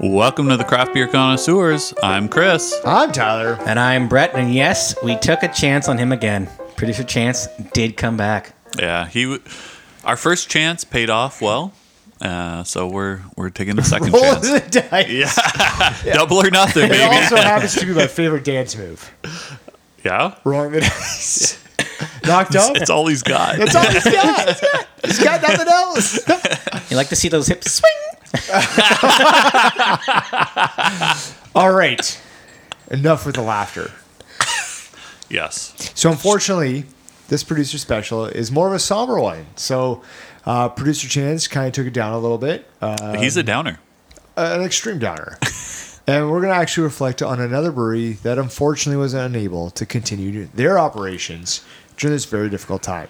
Welcome to the Craft Beer Connoisseurs. I'm Chris. I'm Tyler. And I'm Brett. And yes, we took a chance on him again. Producer Chance did come back. Yeah, our first chance paid off well. So we're taking the second chance. Roll the dice. Yeah. Double or nothing, baby. It also happens to be my favorite dance move. Yeah? Rolling the dice. Knocked out. It's all he's got. It's all he's got. He's got nothing else. You like to see those hips swing? All right. Enough with the laughter. Yes. So unfortunately, this producer special is more of a somber one. So producer Chance kind of took it down a little bit. He's a downer. An extreme downer. And we're going to actually reflect on another brewery that unfortunately was unable to continue their operations during this very difficult time.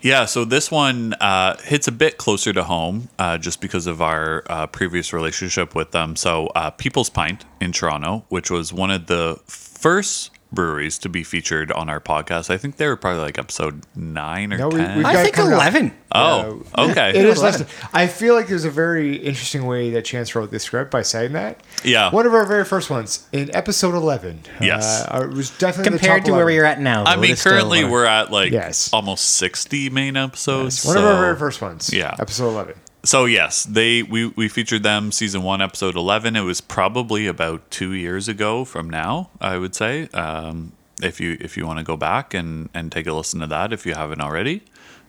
Yeah, so this one hits a bit closer to home just because of our previous relationship with them. So People's Pint in Toronto, which was one of the first breweries to be featured on our podcast. I think they were probably like episode 9 or 10. I think 11. Oh, okay. It is less. I feel like there's a very interesting way that Chance wrote this script by saying that. Yeah. One of our very first ones in episode 11. Yes. It was definitely compared to where we are at now. I mean, currently we're at like almost 60 main episodes. Yes. One of our very first ones. Yeah. Episode 11. So yes, we featured them season 1, episode 11. It was probably about 2 years ago from now, I would say. If you want to go back and take a listen to that if you haven't already.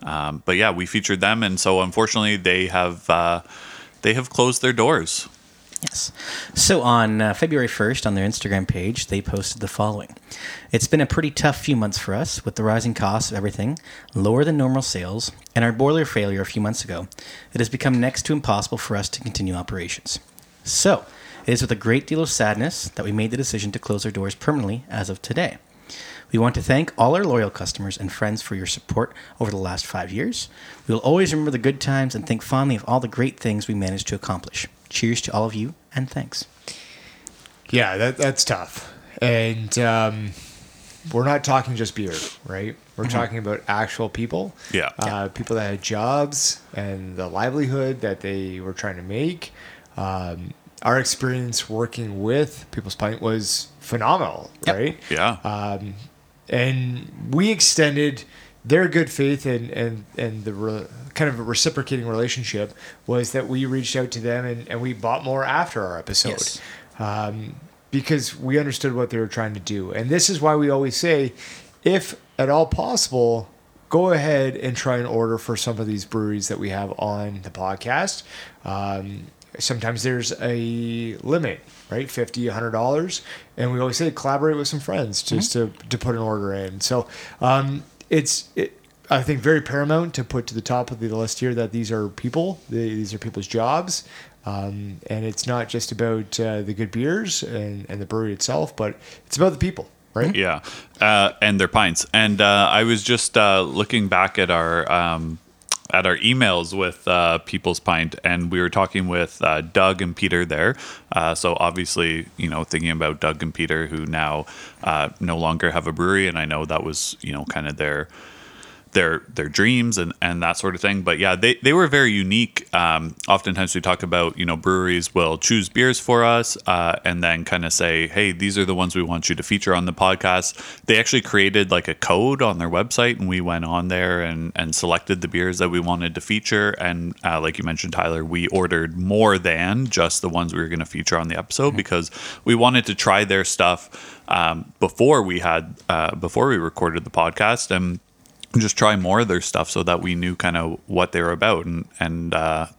But yeah, we featured them, and so unfortunately they have closed their doors. Yes. So on February 1st, on their Instagram page, they posted the following. It's been a pretty tough few months for us with the rising costs of everything, lower than normal sales, and our boiler failure a few months ago. It has become next to impossible for us to continue operations. So it is with a great deal of sadness that we made the decision to close our doors permanently as of today. We want to thank all our loyal customers and friends for your support over the last 5 years. We will always remember the good times and think fondly of all the great things we managed to accomplish. Cheers to all of you, and thanks. Yeah, that's tough. And we're not talking just beer, right? We're talking about actual people. Yeah. People that had jobs and the livelihood that they were trying to make. Our experience working with People's Pint was phenomenal, right? Yeah. And we extended their good faith and the kind of a reciprocating relationship was that we reached out to them and we bought more after our episode. Yes. Because we understood what they were trying to do. And this is why we always say, if at all possible, go ahead and try and order for some of these breweries that we have on the podcast. Sometimes there's a limit, right? $50, $100. And we always say collaborate with some friends just to put an order in. So, I think, very paramount to put to the top of the list here that these are people. These are people's jobs. And it's not just about the good beers and the brewery itself, but it's about the people, right? Yeah. And their pints. And I was just looking back at our emails with People's Pint, and we were talking with Doug and Peter there. So obviously, thinking about Doug and Peter, who now no longer have a brewery, and I know that was, kind of their dreams and that sort of thing. But yeah, they were very unique. Oftentimes we talk about, breweries will choose beers for us and then kind of say, hey, these are the ones we want you to feature on the podcast. They actually created like a code on their website, and we went on there and selected the beers that we wanted to feature. And like you mentioned, Tyler, we ordered more than just the ones we were going to feature on the episode because we wanted to try their stuff before we recorded the podcast, and just try more of their stuff so that we knew kind of what they were about. And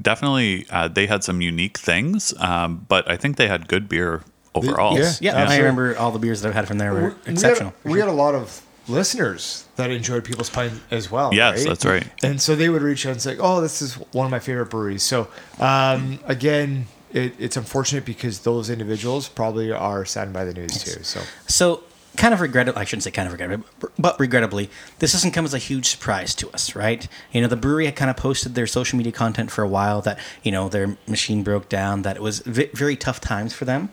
definitely they had some unique things, but I think they had good beer overall. Yeah. I remember all the beers that I've had from there were exceptional. We had a lot of listeners that enjoyed People's Pint as well. Yes, right? That's right. And so they would reach out and say, oh, this is one of my favorite breweries. So again, it's unfortunate because those individuals probably are saddened by the news too. So kind of regrettably, I shouldn't say kind of regrettably, but regrettably, this doesn't come as a huge surprise to us, right? You know, the brewery had kind of posted their social media content for a while that, you know, their machine broke down, that it was very tough times for them,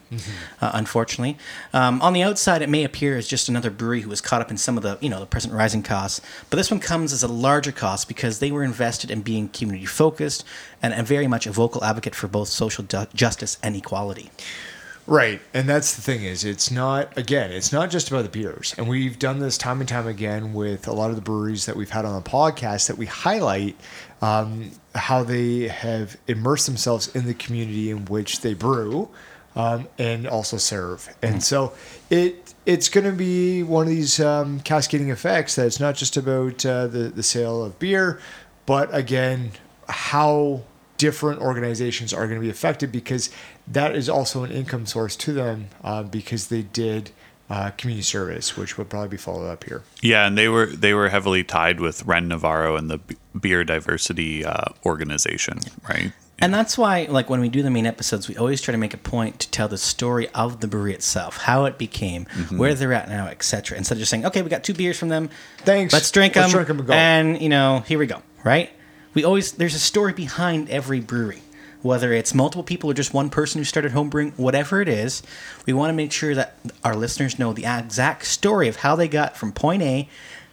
unfortunately. On the outside, it may appear as just another brewery who was caught up in some of the, you know, the present rising costs. But this one comes as a larger cost because they were invested in being community focused and very much a vocal advocate for both social justice and equality. Right. And that's the thing is, it's not, again, it's not just about the beers. And we've done this time and time again with a lot of the breweries that we've had on the podcast that we highlight how they have immersed themselves in the community in which they brew and also serve. And so it's going to be one of these cascading effects that it's not just about the sale of beer, but again, how different organizations are going to be affected because that is also an income source to them because they did community service, which would probably be followed up here. Yeah, and they were heavily tied with Ren Navarro and the Beer Diversity organization, right? And that's why, like, when we do the main episodes, we always try to make a point to tell the story of the brewery itself, how it became, where they're at now, et cetera, instead of just saying, okay, we got 2 beers from them. Thanks. Let's drink them and go. And, you know, here we go, right? There's a story behind every brewery. Whether it's multiple people or just one person who started homebrewing, whatever it is, we want to make sure that our listeners know the exact story of how they got from point A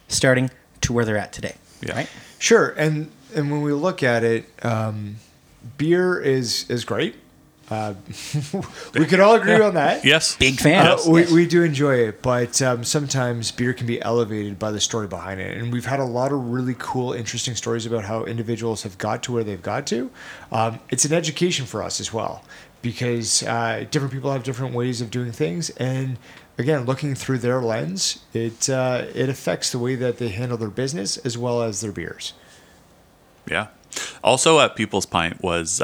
starting to where they're at today. Yeah. Right? Sure. And when we look at it, beer is great. We could all agree on that. Yes. Big fans. We do enjoy it, but sometimes beer can be elevated by the story behind it. And we've had a lot of really cool, interesting stories about how individuals have got to where they've got to. It's an education for us as well, because different people have different ways of doing things. And again, looking through their lens, it affects the way that they handle their business as well as their beers. Yeah. Also at People's Pint was...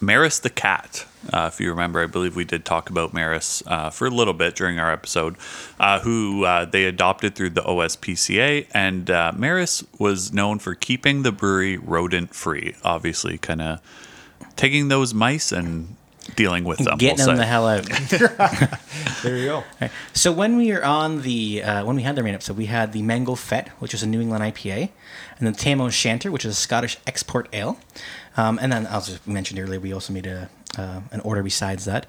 Maris the cat, if you remember, I believe we did talk about Maris for a little bit during our episode, who they adopted through the OSPCA. And Maris was known for keeping the brewery rodent-free, obviously kind of taking those mice and dealing with them. Getting them the hell out. There you go. Right. So when we had the main episode, we had the Mango Fett, which is a New England IPA, and then Tam O'Shanter, which is a Scottish export ale. And then, as I mentioned earlier, we also made an order besides that.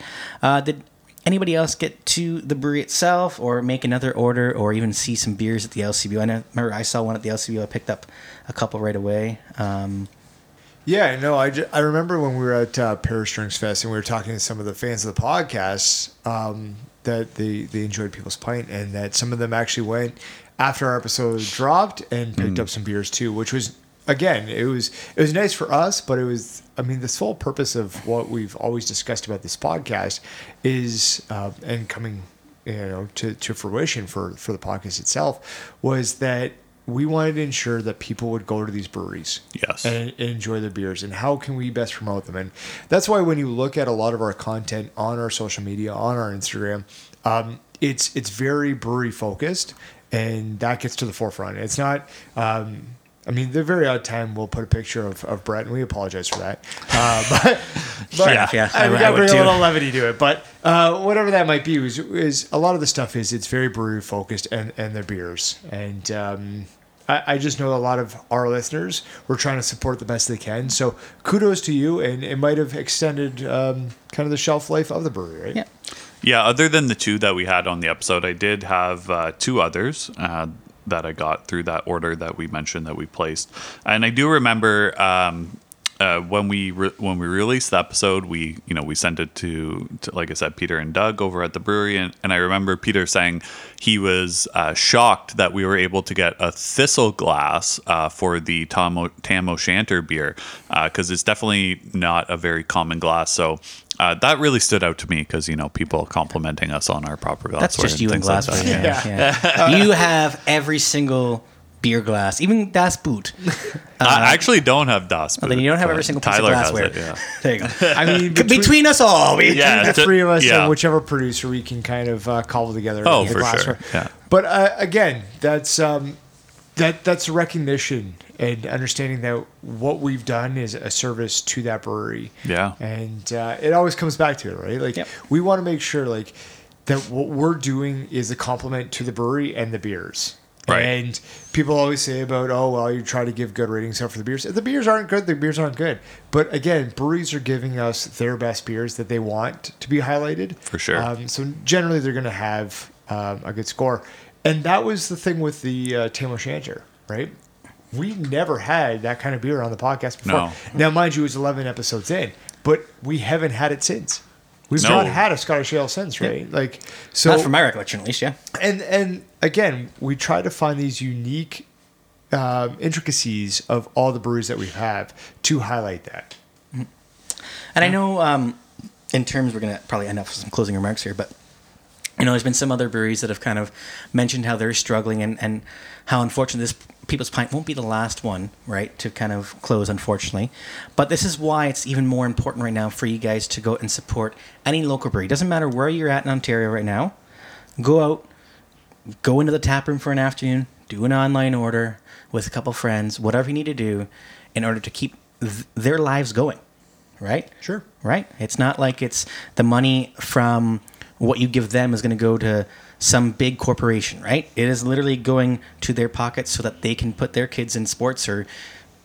Did anybody else get to the brewery itself or make another order or even see some beers at the LCBO? I remember I saw one at the LCBO. I picked up a couple right away. Yeah, no, I remember when we were at Parish Drinks Fest and we were talking to some of the fans of the podcast that they enjoyed People's Pint and that some of them actually went after our episode dropped and picked up some beers too, which was... Again, it was nice for us, but the sole purpose of what we've always discussed about this podcast is, and coming, to fruition for the podcast itself, was that we wanted to ensure that people would go to these breweries, yes, and enjoy their beers, and how can we best promote them? And that's why when you look at a lot of our content on our social media, on our Instagram, it's very brewery focused, and that gets to the forefront. It's not. The very odd time we'll put a picture of Brett, and we apologize for that. But we got to bring a little levity to it. But whatever that might be, is a lot of the stuff is it's very brewery focused and their beers. And I just know a lot of our listeners were trying to support the best they can. So kudos to you, and it might have extended kind of the shelf life of the brewery, right? Yeah. Yeah. Other than the 2 that we had on the episode, I did have 2 others. That I got through that order that we mentioned that we placed. And I do remember when we released the episode, we sent it to, like I said, Peter and Doug over at the brewery. And I remember Peter saying he was shocked that we were able to get a thistle glass for the Tam O'Shanter beer because it's definitely not a very common glass. So that really stood out to me because, people complimenting us on our proper glassware. That's just you and glassware. Like yeah. You have every single beer glass, even Das Boot. I actually don't have Das Boot. Well, then you don't have every single piece Tyler of glassware. Has it, yeah. There you go. I mean, between us all, the 3 of us and whichever producer, we can kind of cobble together. Oh, for glassware. Sure. Yeah. But again, that's recognition and understanding that what we've done is a service to that brewery. Yeah. And it always comes back to it, right? Like, we want to make sure, like, that what we're doing is a compliment to the brewery and the beers. Right. And people always say about, oh, well, you try to give good ratings out for the beers. If the beers aren't good, the beers aren't good. But again, breweries are giving us their best beers that they want to be highlighted. For sure. So generally, they're going to have a good score. And that was the thing with the Tam O'Shanter, right? We never had that kind of beer on the podcast before. No. Now, mind you, it was 11 episodes in, but we haven't had it since. We've not had a Scottish ale since, right? Yeah. Like, so not from my recollection, at least, yeah. And again, we try to find these unique intricacies of all the breweries that we have to highlight that. And I know, in terms, we're going to probably end up with some closing remarks here, but you know, there's been some other breweries that have kind of mentioned how they're struggling and how unfortunate this People's Pint won't be the last one, right, to kind of close, unfortunately. But this is why it's even more important right now for you guys to go out and support any local brewery. It doesn't matter where you're at in Ontario right now. Go out, go into the tap room for an afternoon, do an online order with a couple friends, whatever you need to do in order to keep their lives going, right? Sure. Right? It's not like it's the money from what you give them is going to go to some big corporation, right? It is literally going to their pockets so that they can put their kids in sports or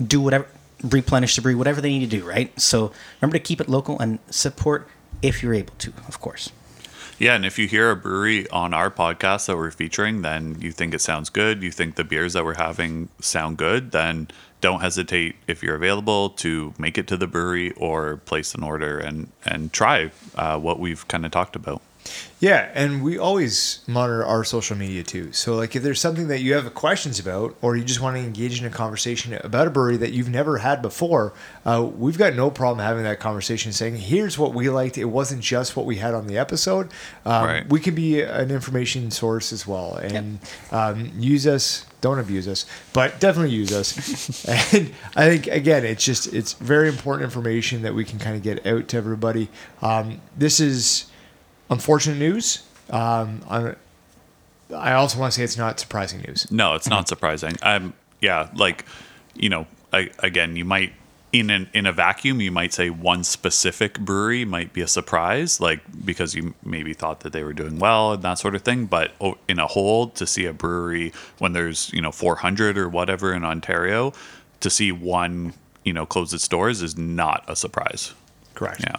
do whatever, replenish the brewery, whatever they need to do, right? So remember to keep it local and support if you're able to, of course. Yeah, and if you hear a brewery on our podcast that we're featuring, then you think it sounds good, you think the beers that we're having sound good, then don't hesitate if you're available to make it to the brewery or place an order and try what we've kind of talked about. Yeah, and we always monitor our social media too. So, like, if there's something that you have questions about or you just want to engage in a conversation about a brewery that you've never had before, we've got no problem having that conversation, saying, here's what we liked. It wasn't just what we had on the episode. Right. We can be an information source as well. And use us. Don't abuse us, but definitely use us. And I think, again, it's very important information that we can kind of get out to everybody. This is unfortunate news. I also want to say it's not surprising news. No, it's not surprising. Again, you might in a vacuum, you might say one specific brewery might be a surprise, like because you maybe thought that they were doing well and that sort of thing. But in a whole, to see a brewery when there's 400 or whatever in Ontario, to see one close its doors is not a surprise. Correct. Yeah.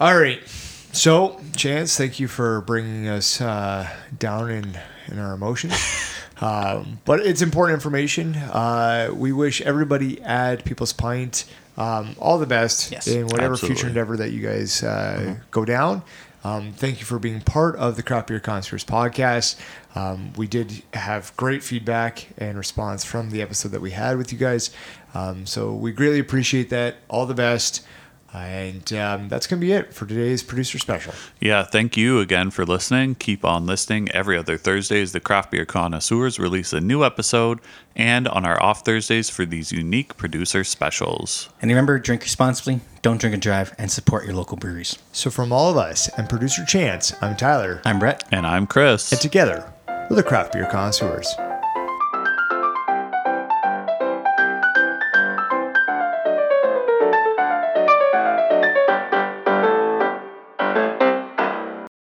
All right. So, Chance, thank you for bringing us down in our emotions. But it's important information. We wish everybody at People's Pint all the best in whatever future endeavor that you guys go down. Thank you for being part of the Craft Beer Connoisseurs podcast. We did have great feedback and response from the episode that we had with you guys. So we greatly appreciate that. All the best. And that's going to be it for today's producer special. Yeah, thank you again for listening. Keep on listening. Every other Thursdays, the Craft Beer Connoisseurs release a new episode, and on our off Thursdays for these unique producer specials. And remember, drink responsibly, don't drink and drive, and support your local breweries. So from all of us and producer Chance, I'm Tyler. I'm Brett. And I'm Chris. And together, we're the Craft Beer Connoisseurs.